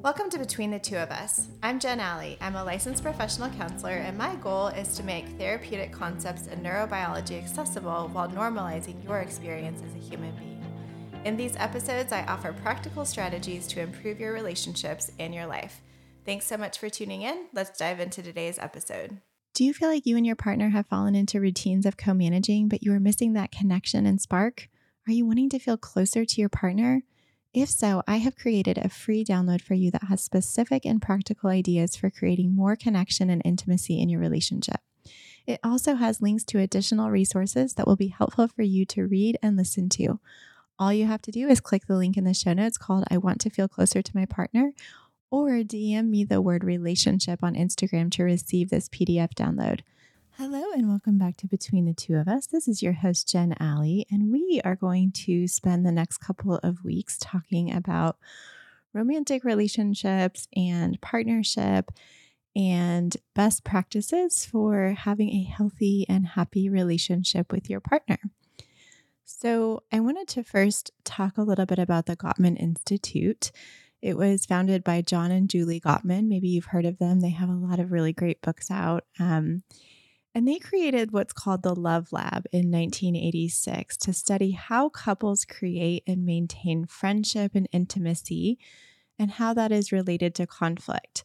Welcome to Between the Two of Us. I'm Jen Alley. I'm a licensed professional counselor, and my goal is to make therapeutic concepts and neurobiology accessible while normalizing your experience as a human being. In these episodes, I offer practical strategies to improve your relationships and your life. Thanks so much for tuning in. Let's dive into today's episode. Do you feel like you and your partner have fallen into routines of co-managing, but you are missing that connection and spark? Are you wanting to feel closer to your partner? If so, I have created a free download for you that has specific and practical ideas for creating more connection and intimacy in your relationship. It also has links to additional resources that will be helpful for you to read and listen to. All you have to do is click the link in the show notes called I Want to Feel Closer to My Partner, or DM me the word relationship on Instagram to receive this PDF download. Hello and welcome back to Between the Two of Us. This is your host, Jen Alley, and we are going to spend the next couple of weeks talking about romantic relationships and partnership and best practices for having a healthy and happy relationship with your partner. So I wanted to first talk a little bit about the Gottman Institute. It was founded by John and Julie Gottman. Maybe you've heard of them. They have a lot of really great books out. And they created what's called the Love Lab in 1986 to study how couples create and maintain friendship and intimacy and how that is related to conflict.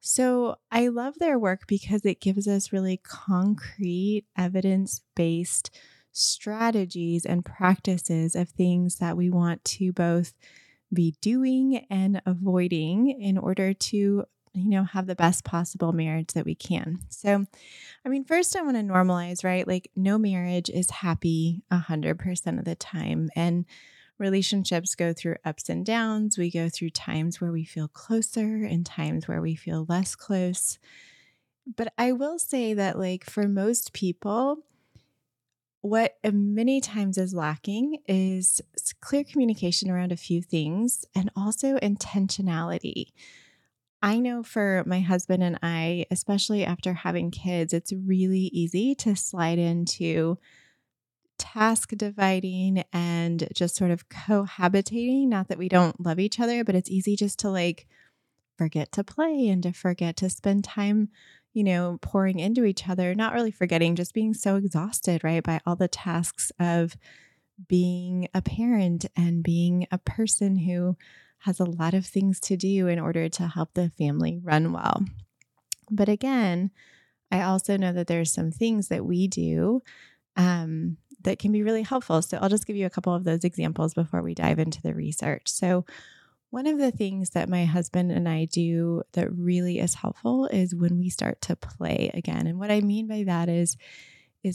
So I love their work because it gives us really concrete, evidence-based strategies and practices of things that we want to both be doing and avoiding in order to have the best possible marriage that we can. So, first I want to normalize, right? Like no marriage is happy 100% of the time. And relationships go through ups and downs. We go through times where we feel closer and times where we feel less close. But I will say that like for most people, what many times is lacking is clear communication around a few things and also intentionality. I know for my husband and I, especially after having kids, it's really easy to slide into task dividing and just sort of cohabitating. Not that we don't love each other, but it's easy just to like forget to play and to forget to spend time, pouring into each other, not really forgetting, just being so exhausted, right, by all the tasks of being a parent and being a person who has a lot of things to do in order to help the family run well. But again, I also know that there's some things that we do that can be really helpful. So I'll just give you a couple of those examples before we dive into the research. So one of the things that my husband and I do that really is helpful is when we start to play again. And what I mean by that is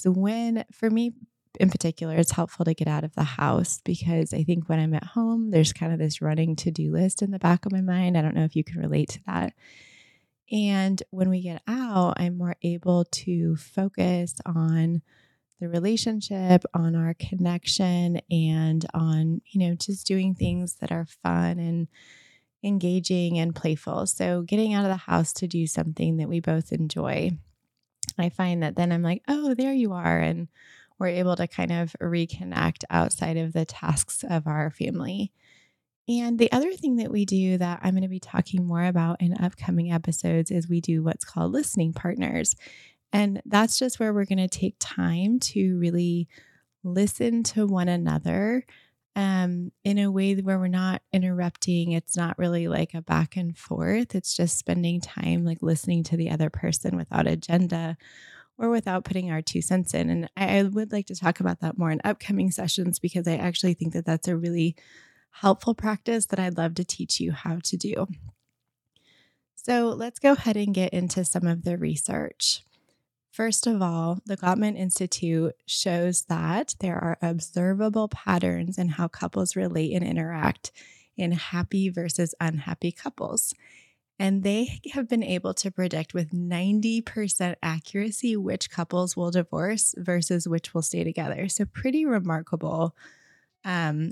when, for me in particular, it's helpful to get out of the house because I think when I'm at home, there's kind of this running to-do list in the back of my mind. I don't know if you can relate to that. And when we get out, I'm more able to focus on the relationship, on our connection, and on, just doing things that are fun and engaging and playful. So getting out of the house to do something that we both enjoy. I find that then I'm like, oh, there you are. And we're able to kind of reconnect outside of the tasks of our family. And the other thing that we do that I'm going to be talking more about in upcoming episodes is we do what's called listening partners. And that's just where we're going to take time to really listen to one another in a way where we're not interrupting. It's not really like a back and forth. It's just spending time like listening to the other person without agenda or without putting our two cents in. And I would like to talk about that more in upcoming sessions because I actually think that that's a really helpful practice that I'd love to teach you how to do. So let's go ahead and get into some of the research. First of all, the Gottman Institute shows that there are observable patterns in how couples relate and interact in happy versus unhappy couples. And they have been able to predict with 90% accuracy which couples will divorce versus which will stay together. So pretty remarkable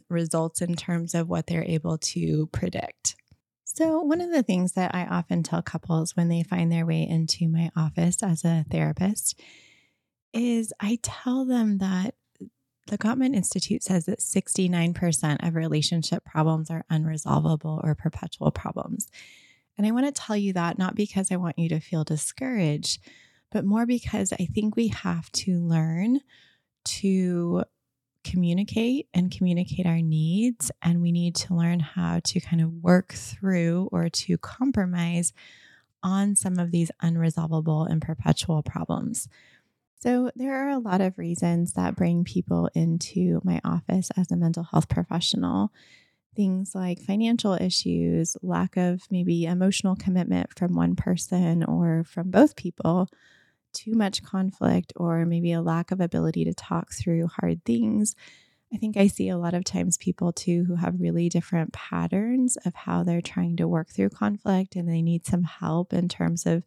results in terms of what they're able to predict. So one of the things that I often tell couples when they find their way into my office as a therapist is I tell them that The Gottman Institute says that 69% of relationship problems are unresolvable or perpetual problems. And I want to tell you that not because I want you to feel discouraged, but more because I think we have to learn to communicate and communicate our needs. And we need to learn how to kind of work through or to compromise on some of these unresolvable and perpetual problems. So there are a lot of reasons that bring people into my office as a mental health professional. Things like financial issues, lack of maybe emotional commitment from one person or from both people, too much conflict, or maybe a lack of ability to talk through hard things. I think I see a lot of times people too who have really different patterns of how they're trying to work through conflict, and they need some help in terms of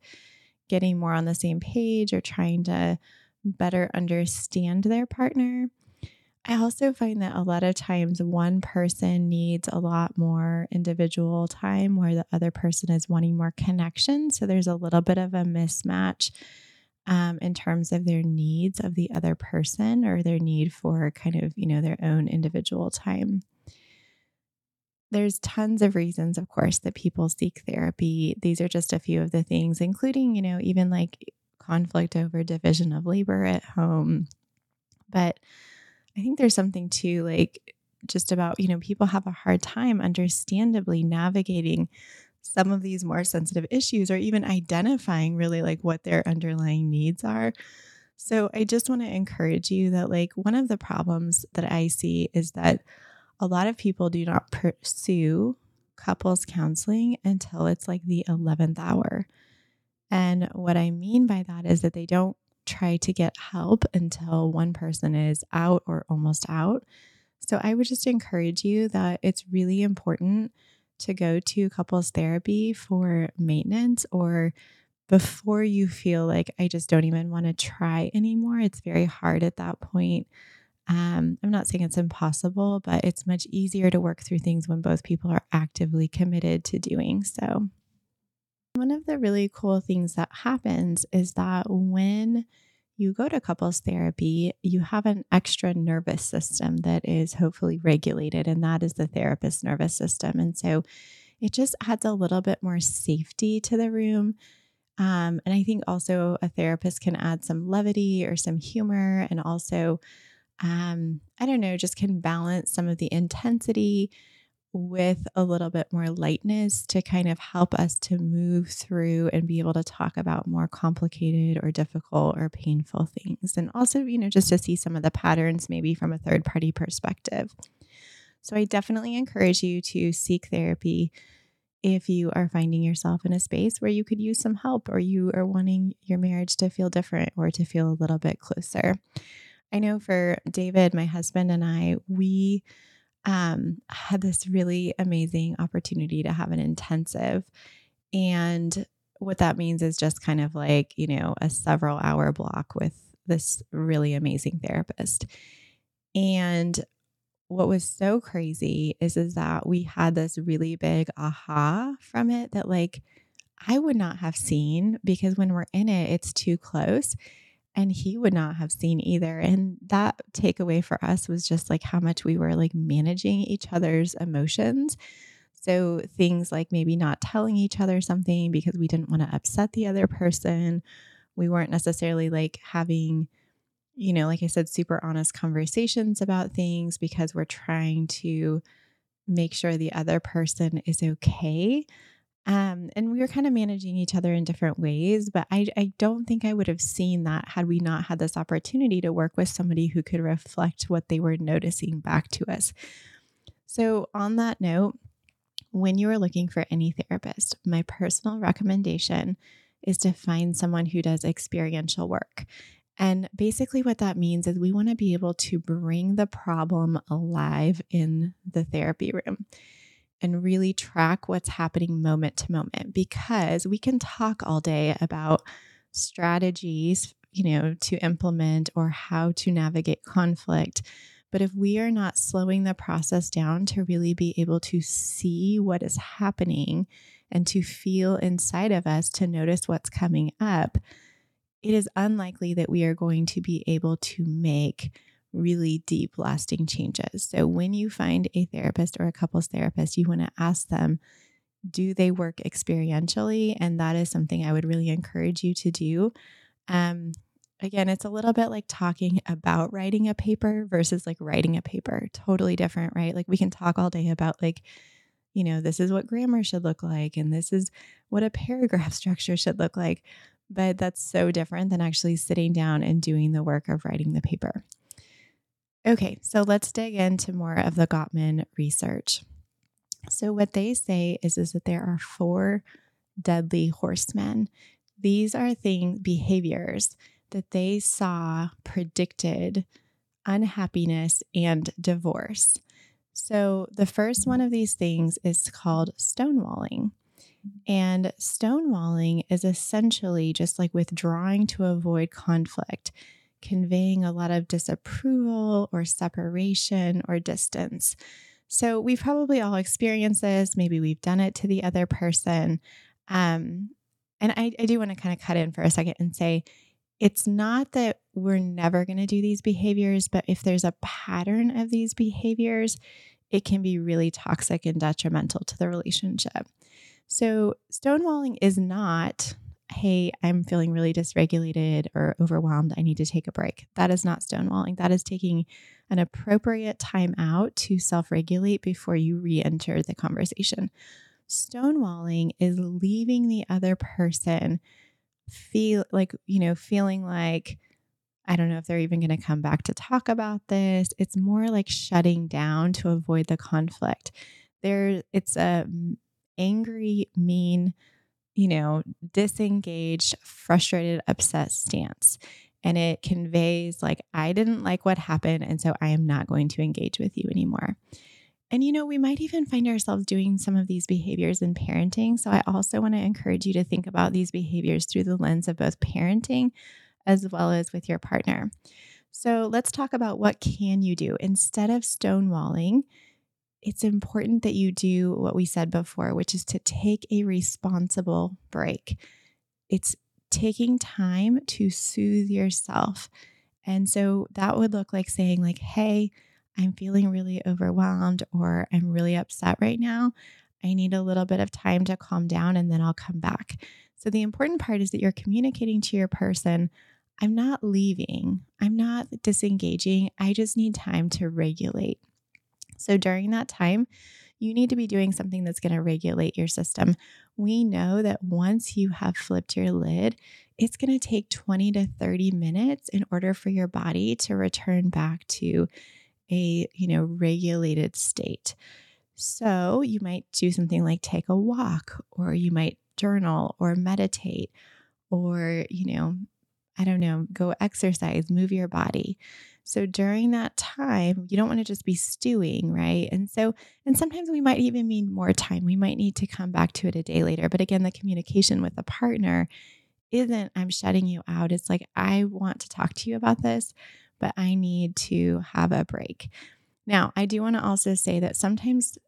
getting more on the same page or trying to better understand their partner. I also find that a lot of times one person needs a lot more individual time where the other person is wanting more connection. So there's a little bit of a mismatch in terms of their needs of the other person or their need for kind of, their own individual time. There's tons of reasons, of course, that people seek therapy. These are just a few of the things, including, even like conflict over division of labor at home. But I think there's something too, like just about, people have a hard time understandably navigating some of these more sensitive issues or even identifying really like what their underlying needs are. So I just want to encourage you that like one of the problems that I see is that a lot of people do not pursue couples counseling until it's like the 11th hour. And what I mean by that is that they don't try to get help until one person is out or almost out. So I would just encourage you that it's really important to go to couples therapy for maintenance or before you feel like I just don't even want to try anymore. It's very hard at that point. I'm not saying it's impossible, but it's much easier to work through things when both people are actively committed to doing so. One of the really cool things that happens is that when you go to couples therapy, you have an extra nervous system that is hopefully regulated, and that is the therapist's nervous system. And so it just adds a little bit more safety to the room. And I think also a therapist can add some levity or some humor, and also, just can balance some of the intensity with a little bit more lightness to kind of help us to move through and be able to talk about more complicated or difficult or painful things. And also, just to see some of the patterns maybe from a third party perspective. So I definitely encourage you to seek therapy if you are finding yourself in a space where you could use some help or you are wanting your marriage to feel different or to feel a little bit closer. I know for David, my husband, and I, we had this really amazing opportunity to have an intensive. And what that means is just kind of like, a several hour block with this really amazing therapist. And what was so crazy is that we had this really big aha from it that like I would not have seen, because when we're in it, it's too close. And he would not have seen either. And that takeaway for us was just like how much we were like managing each other's emotions. So things like maybe not telling each other something because we didn't want to upset the other person. We weren't necessarily like having, like I said, super honest conversations about things because we're trying to make sure the other person is okay. And we were kind of managing each other in different ways, but I don't think I would have seen that had we not had this opportunity to work with somebody who could reflect what they were noticing back to us. So on that note, when you are looking for any therapist, my personal recommendation is to find someone who does experiential work. And basically what that means is we want to be able to bring the problem alive in the therapy room and really track what's happening moment to moment, because we can talk all day about strategies, to implement or how to navigate conflict. But if we are not slowing the process down to really be able to see what is happening and to feel inside of us to notice what's coming up, it is unlikely that we are going to be able to make really deep, lasting changes. So when you find a therapist or a couples therapist, you want to ask them, do they work experientially? And that is something I would really encourage you to do. Again, it's a little bit like talking about writing a paper versus like writing a paper. Totally different, right? Like we can talk all day about like, you know, this is what grammar should look like, and this is what a paragraph structure should look like. But that's so different than actually sitting down and doing the work of writing the paper. Okay, so let's dig into more of the Gottman research. So what they say is that there are 4 deadly horsemen. These are behaviors that they saw predicted unhappiness and divorce. So the first one of these things is called stonewalling. And stonewalling is essentially just like withdrawing to avoid conflict, conveying a lot of disapproval or separation or distance. So we've probably all experienced this. Maybe we've done it to the other person. And I do want to kind of cut in for a second and say, it's not that we're never going to do these behaviors, but if there's a pattern of these behaviors, it can be really toxic and detrimental to the relationship. So stonewalling is not, hey, I'm feeling really dysregulated or overwhelmed, I need to take a break. That is not stonewalling. That is taking an appropriate time out to self-regulate before you re-enter the conversation. Stonewalling is leaving the other person feeling like, I don't know if they're even going to come back to talk about this. It's more like shutting down to avoid the conflict. It's a angry, mean, disengaged, frustrated, upset stance. And it conveys like, I didn't like what happened, and so I am not going to engage with you anymore. And, we might even find ourselves doing some of these behaviors in parenting. So I also want to encourage you to think about these behaviors through the lens of both parenting as well as with your partner. So let's talk about what can you do. Instead of stonewalling, it's important that you do what we said before, which is to take a responsible break. It's taking time to soothe yourself. And so that would look like saying like, hey, I'm feeling really overwhelmed, or I'm really upset right now. I need a little bit of time to calm down, and then I'll come back. So the important part is that you're communicating to your person, I'm not leaving, I'm not disengaging, I just need time to regulate. So during that time, you need to be doing something that's going to regulate your system. We know that once you have flipped your lid, it's going to take 20 to 30 minutes in order for your body to return back to a, regulated state. So you might do something like take a walk, or you might journal or meditate, or, go exercise, move your body. So during that time, you don't want to just be stewing, right? And sometimes we might even need more time. We might need to come back to it a day later. But again, the communication with the partner isn't, I'm shutting you out. It's like, I want to talk to you about this, but I need to have a break. Now, I do want to also say that sometimes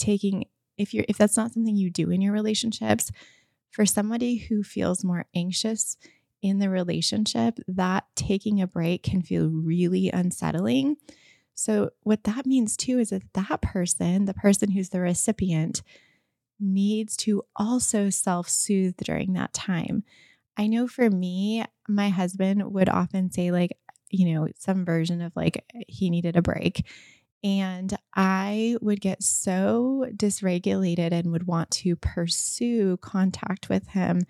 if that's not something you do in your relationships, for somebody who feels more anxious in the relationship, that taking a break can feel really unsettling. So what that means too is that person, the person who's the recipient, needs to also self-soothe during that time. I know for me, my husband would often say like, some version of like he needed a break. And I would get so dysregulated and would want to pursue contact with him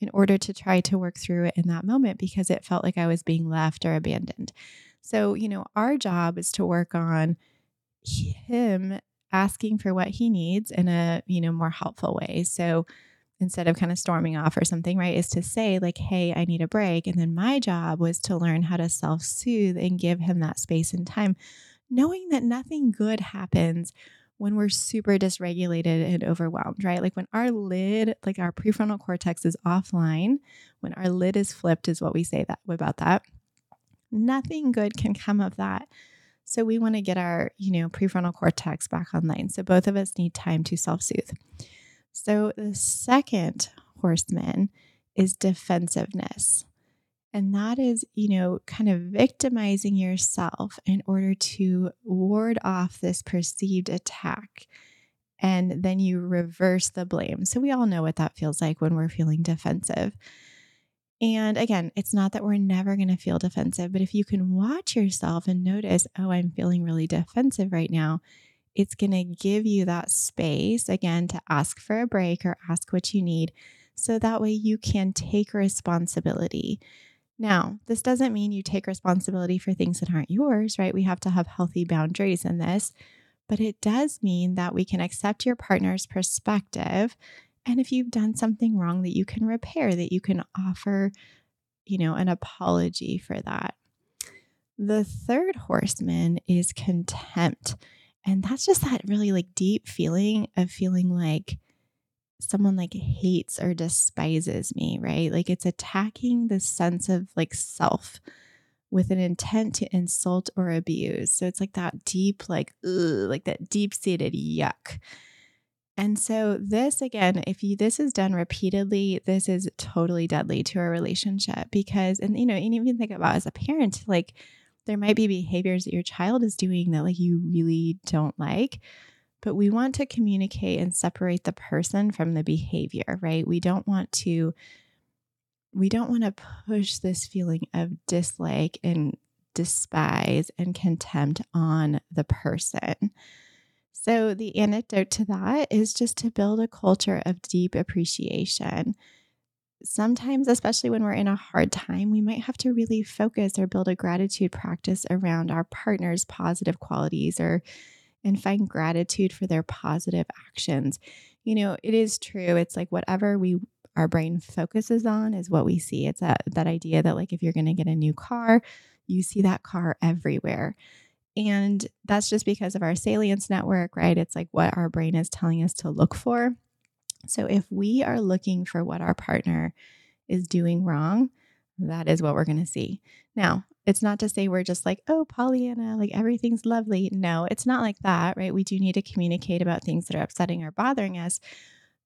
in order to try to work through it in that moment, because it felt like I was being left or abandoned. So, our job is to work on him asking for what he needs in a, more helpful way. So instead of kind of storming off or something, right, is to say like, hey, I need a break. And then my job was to learn how to self-soothe and give him that space and time, knowing that nothing good happens when we're super dysregulated and overwhelmed, right? Like when our lid, like our prefrontal cortex is offline, when our lid is flipped is what we say about that. Nothing good can come of that. So we want to get our, prefrontal cortex back online. So both of us need time to self-soothe. So the second horseman is defensiveness. And that is, kind of victimizing yourself in order to ward off this perceived attack. And then you reverse the blame. So we all know what that feels like when we're feeling defensive. And again, it's not that we're never going to feel defensive, but if you can watch yourself and notice, oh, I'm feeling really defensive right now, it's going to give you that space again to ask for a break or ask what you need. So that way you can take responsibility. Now, this doesn't mean you take responsibility for things that aren't yours, right? We have to have healthy boundaries in this, but it does mean that we can accept your partner's perspective. And if you've done something wrong, that you can repair, that you can offer, an apology for that. The third horseman is contempt. And that's just that really deep feeling of feeling like someone hates or despises me, right? It's attacking the sense of self with an intent to insult or abuse. So it's that deep, that deep-seated yuck. And so this, again, this is done repeatedly, this is totally deadly to a relationship because, and even think about as a parent, there might be behaviors that your child is doing that you really don't like, but we want to communicate and separate the person from the behavior, right? We don't want to push this feeling of dislike and despise and contempt on the person. So the antidote to that is just to build a culture of deep appreciation. Sometimes, especially when we're in a hard time, we might have to really focus or build a gratitude practice around our partner's positive qualities and find gratitude for their positive actions. It is true. It's whatever our brain focuses on is what we see. It's that idea that if you're going to get a new car, you see that car everywhere. And that's just because of our salience network, right? It's what our brain is telling us to look for. So if we are looking for what our partner is doing wrong, that is what we're going to see. Now, it's not to say we're just oh, Pollyanna, everything's lovely. No, it's not like that, right? We do need to communicate about things that are upsetting or bothering us,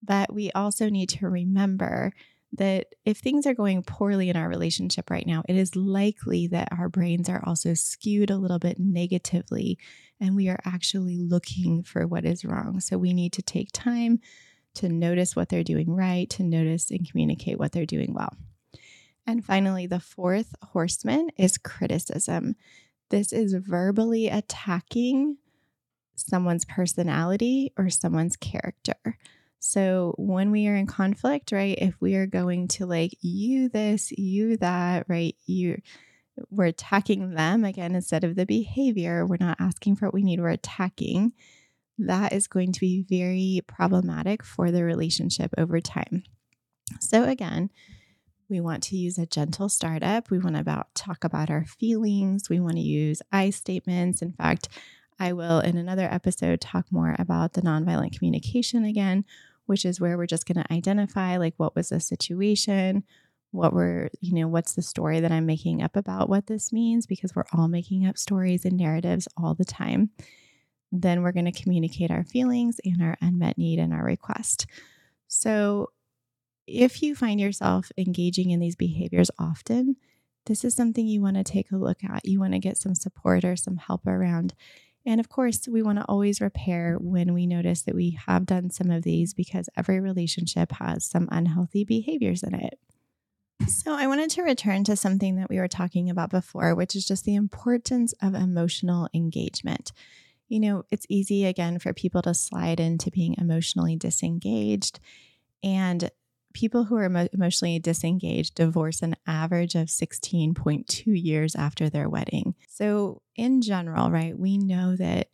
but we also need to remember that if things are going poorly in our relationship right now, it is likely that our brains are also skewed a little bit negatively, and we are actually looking for what is wrong. So we need to take time to notice what they're doing right, to notice and communicate what they're doing well. And finally, the fourth horseman is criticism. This is verbally attacking someone's personality or someone's character. So when we are in conflict, right, if we are going to you this, you that, right, we're attacking them again instead of the behavior. We're not asking for what we need. We're attacking. That is going to be very problematic for the relationship over time. So again, we want to use a gentle startup. We want to talk about our feelings. We want to use I statements. In fact, I will in another episode talk more about the nonviolent communication again, which is where we're just going to identify what was the situation, what's the story that I'm making up about what this means, because we're all making up stories and narratives all the time. Then we're going to communicate our feelings and our unmet need and our request. So if you find yourself engaging in these behaviors often, this is something you want to take a look at. You want to get some support or some help around. And of course, we want to always repair when we notice that we have done some of these, because every relationship has some unhealthy behaviors in it. So I wanted to return to something that we were talking about before, which is just the importance of emotional engagement. It's easy again for people to slide into being emotionally disengaged, and people who are emotionally disengaged divorce an average of 16.2 years after their wedding. So in general, right, we know that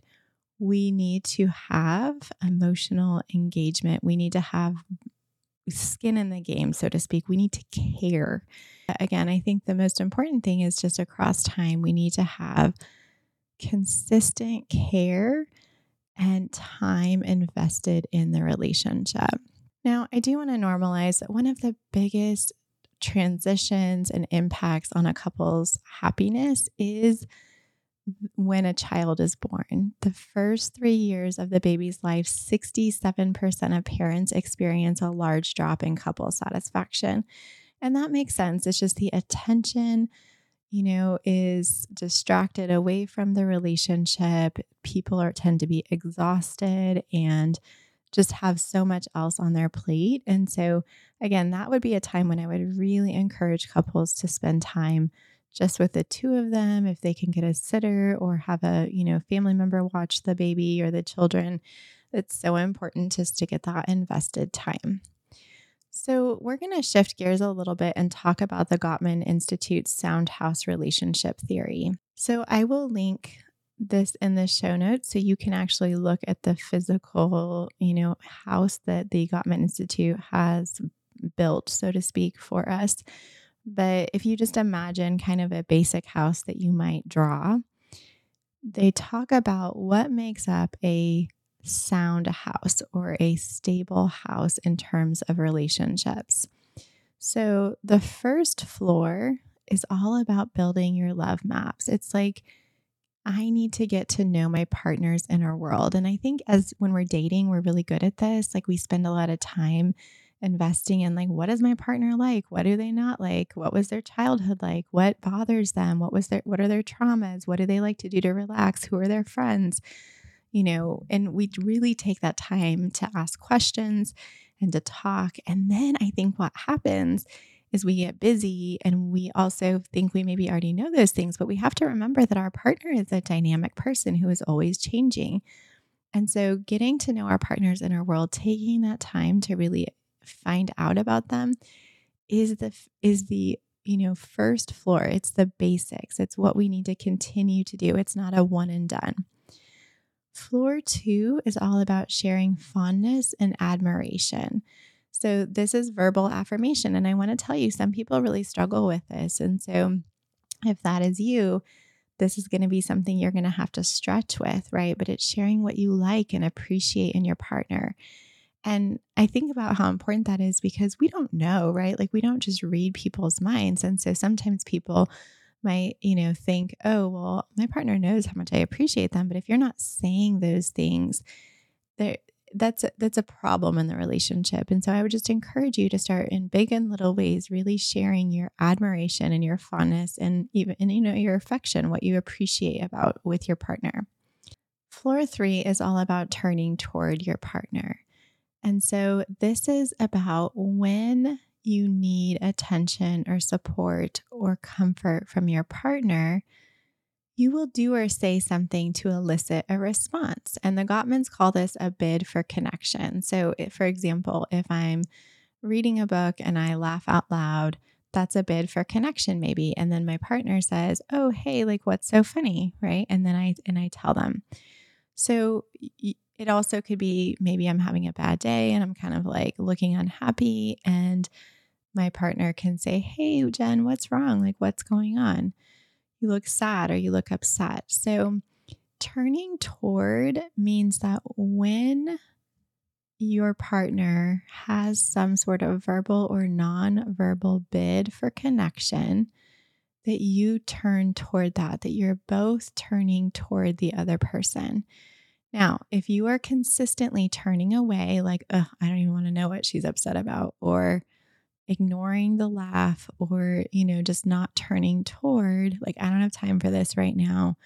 we need to have emotional engagement. We need to have skin in the game, so to speak. We need to care. Again, I think the most important thing is just across time, we need to have consistent care and time invested in the relationship. Now, I do want to normalize that one of the biggest transitions and impacts on a couple's happiness is when a child is born. The first 3 years of the baby's life, 67% of parents experience a large drop in couple satisfaction. And that makes sense. It's just the attention, you know, is distracted away from the relationship. People tend to be exhausted and just have so much else on their plate. And so again, that would be a time when I would really encourage couples to spend time just with the two of them. If they can get a sitter or have a, you know, family member watch the baby or the children, it's so important just to get that invested time. So we're going to shift gears a little bit and talk about the Gottman Institute's Sound House Relationship Theory. So I will link this in the show notes so you can actually look at the physical, you know, house that the Gottman Institute has built, so to speak, for us. But if you just imagine kind of a basic house that you might draw, they talk about what makes up a sound house or a stable house in terms of relationships. So the first floor is all about building your love maps. It's like, I need to get to know my partner's inner world. And I think as when we're dating, we're really good at this. Like, we spend a lot of time investing in, like, what is my partner like? What do they not like? What was their childhood like? What bothers them? What are their traumas? What do they like to do to relax? Who are their friends? You know, and we really take that time to ask questions and to talk. And then I think what happens is we get busy and we also think we maybe already know those things, but we have to remember that our partner is a dynamic person who is always changing. And so getting to know our partners in our world, taking that time to really find out about them is the you know, first floor. It's the basics. It's what we need to continue to do. It's not a one and done. Floor two is all about sharing fondness and admiration. So this is verbal affirmation. And I want to tell you, some people really struggle with this. And so if that is you, this is going to be something you're going to have to stretch with, right? But it's sharing what you like and appreciate in your partner. And I think about how important that is because we don't know, right? Like, we don't just read people's minds. And so sometimes people might, you know, think, oh, well, my partner knows how much I appreciate them. But if you're not saying those things, that's a problem in the relationship. And so I would just encourage you to start in big and little ways, really sharing your admiration and your fondness and even, and, you know, your affection, what you appreciate about with your partner. Floor three is all about turning toward your partner. And so this is about when you need attention or support or comfort from your partner, you will do or say something to elicit a response. And the Gottmans call this a bid for connection. So if, for example, if I'm reading a book and I laugh out loud, that's a bid for connection maybe. And then my partner says, oh, hey, like, what's so funny, right? And then I tell them. So it also could be maybe I'm having a bad day and I'm kind of like looking unhappy, and my partner can say, hey, Jen, what's wrong? Like, what's going on? You look sad or you look upset. So turning toward means that when your partner has some sort of verbal or nonverbal bid for connection, that you turn toward that, that you're both turning toward the other person. Now, if you are consistently turning away, like, ugh, I don't even want to know what she's upset about, or ignoring the laugh, or, you know, just not turning toward, like, I don't have time for this right now,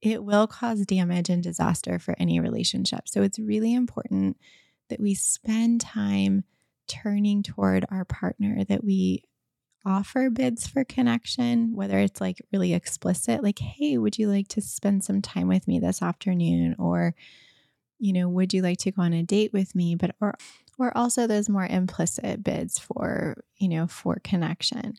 it will cause damage and disaster for any relationship. So it's really important that we spend time turning toward our partner, that we offer bids for connection, whether it's like really explicit, like, hey, would you like to spend some time with me this afternoon? Or, you know, would you like to go on a date with me? But, or also those more implicit bids for, you know, for connection.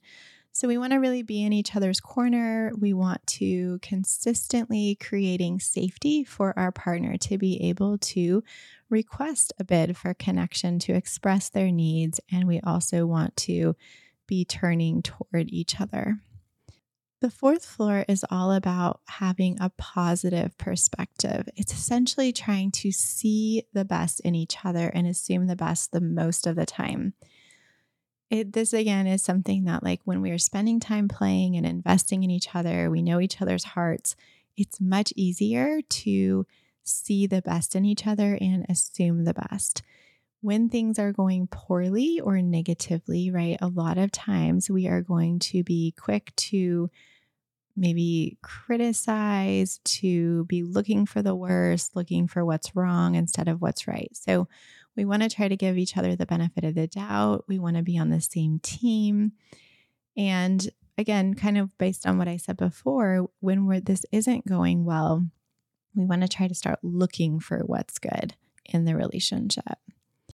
So we want to really be in each other's corner. We want to consistently creating safety for our partner to be able to request a bid for connection, to express their needs. And we also want to be turning toward each other. The fourth floor is all about having a positive perspective. It's essentially trying to see the best in each other and assume the best the most of the time. This again is something that, like, when we are spending time playing and investing in each other, we know each other's hearts, it's much easier to see the best in each other and assume the best. when things are going poorly or negatively, right? A lot of times we are going to be quick to maybe criticize, to be looking for the worst, looking for what's wrong instead of what's right. So we want to try to give each other the benefit of the doubt. We want to be on the same team. And again, kind of based on what I said before, when this isn't going well, we want to try to start looking for what's good in the relationship.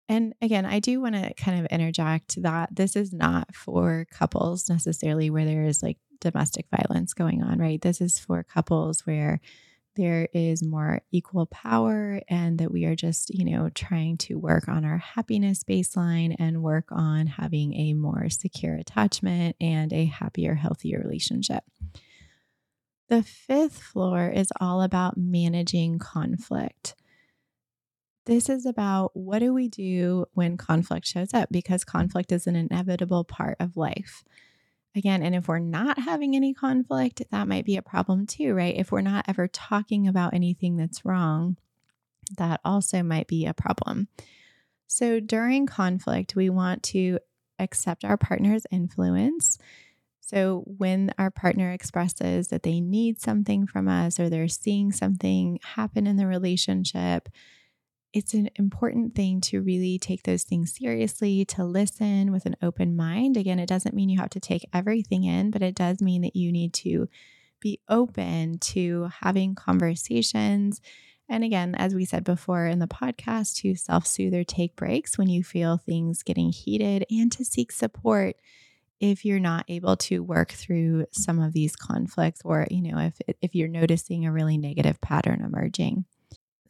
And again, I do want to kind of interject that this is not for couples necessarily where there is like domestic violence going on, right? This is for couples where there is more equal power and that we are just, trying to work on our happiness baseline and work on having a more secure attachment and a happier, healthier relationship. The fifth floor is all about managing conflict. This is about what do we do when conflict shows up, because conflict is an inevitable part of life. Again, and if we're not having any conflict, that might be a problem too, right? If we're not ever talking about anything that's wrong, that also might be a problem. So during conflict, we want to accept our partner's influence. So when our partner expresses that they need something from us or they're seeing something happen in the relationship, it's an important thing to really take those things seriously, to listen with an open mind. Again, it doesn't mean you have to take everything in, but it does mean that you need to be open to having conversations. And again, as we said before in the podcast, to self-soothe or take breaks when you feel things getting heated and to seek support if you're not able to work through some of these conflicts or, if you're noticing a really negative pattern emerging.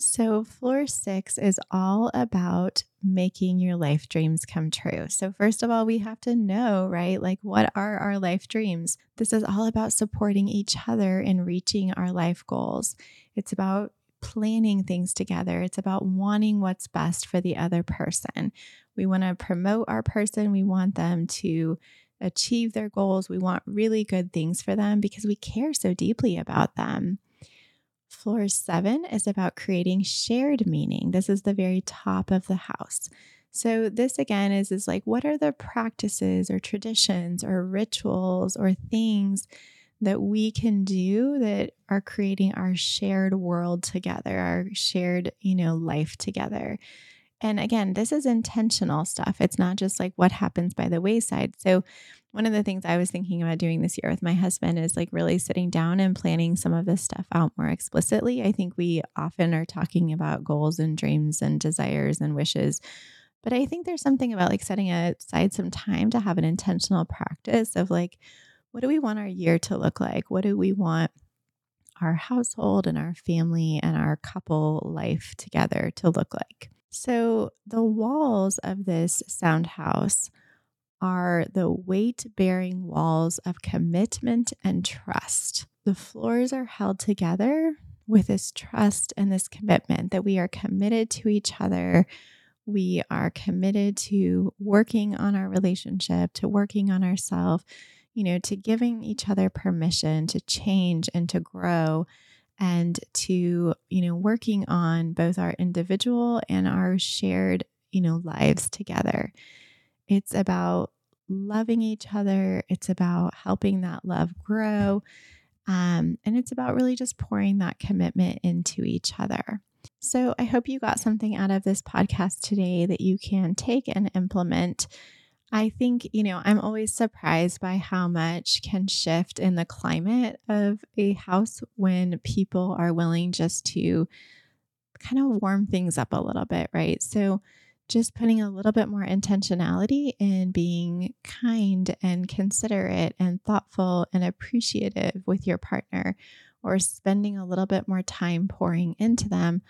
So floor 6 is all about making your life dreams come true. So first of all, we have to know, right? Like, what are our life dreams? This is all about supporting each other in reaching our life goals. It's about planning things together. It's about wanting what's best for the other person. We want to promote our person. We want them to achieve their goals. We want really good things for them because we care so deeply about them. Floor 7 is about creating shared meaning. This is the very top of the house. So this again is like, what are the practices or traditions or rituals or things that we can do that are creating our shared world together, our shared, life together. And again, this is intentional stuff. It's not just like what happens by the wayside. So one of the things I was thinking about doing this year with my husband is like really sitting down and planning some of this stuff out more explicitly. I think we often are talking about goals and dreams and desires and wishes, but I think there's something about like setting aside some time to have an intentional practice of like, what do we want our year to look like? What do we want our household and our family and our couple life together to look like? So the walls of this sound house are the weight-bearing walls of commitment and trust. The floors are held together with this trust and this commitment that we are committed to each other. We are committed to working on our relationship, to working on ourselves, to giving each other permission to change and to grow and to, working on both our individual and our shared, lives together. It's about loving each other. It's about helping that love grow. And it's about really just pouring that commitment into each other. So I hope you got something out of this podcast today that you can take and implement. I think, I'm always surprised by how much can shift in the climate of a house when people are willing just to kind of warm things up a little bit, right? So just putting a little bit more intentionality in being kind and considerate and thoughtful and appreciative with your partner, or spending a little bit more time pouring into them,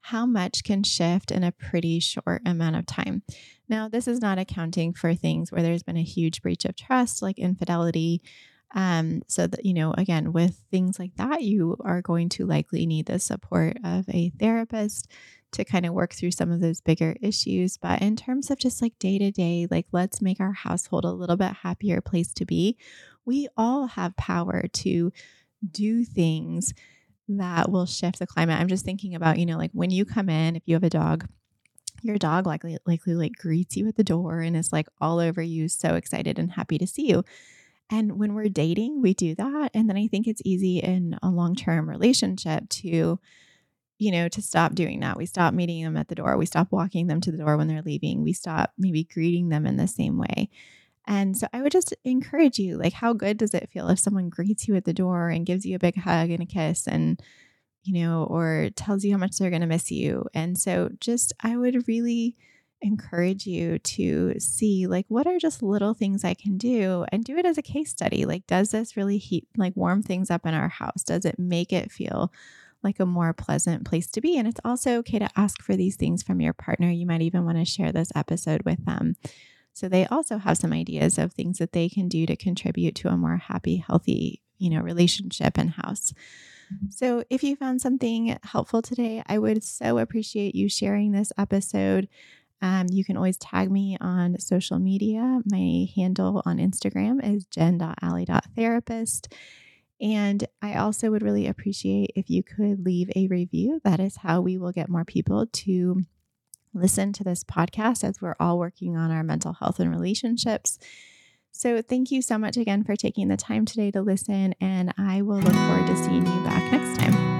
how much can shift in a pretty short amount of time. Now, this is not accounting for things where there's been a huge breach of trust, like infidelity. So that, again, with things like that, you are going to likely need the support of a therapist to kind of work through some of those bigger issues. But in terms of just like day to day, like, let's make our household a little bit happier place to be. We all have power to do things that will shift the climate. I'm just thinking about, like when you come in, if you have a dog, your dog likely greets you at the door and is like all over you, so excited and happy to see you. And when we're dating, we do that. And then I think it's easy in a long-term relationship to, you know, to stop doing that. We stop meeting them at the door. We stop walking them to the door when they're leaving. We stop maybe greeting them in the same way. And so I would just encourage you, like, how good does it feel if someone greets you at the door and gives you a big hug and a kiss and, you know, or tells you how much they're going to miss you. And so just, I would really encourage you to see, like, what are just little things I can do, and do it as a case study. Like, does this really warm things up in our house? Does it make it feel like a more pleasant place to be? And it's also okay to ask for these things from your partner. You might even want to share this episode with them, so they also have some ideas of things that they can do to contribute to a more happy, healthy, you know, relationship and house. So if you found something helpful today, I would so appreciate you sharing this episode. You can always tag me on social media. My handle on Instagram is Jen.alley.therapist. And I also would really appreciate if you could leave a review. That is how we will get more people to listen to this podcast, as we're all working on our mental health and relationships. So thank you so much again for taking the time today to listen, and I will look forward to seeing you back next time.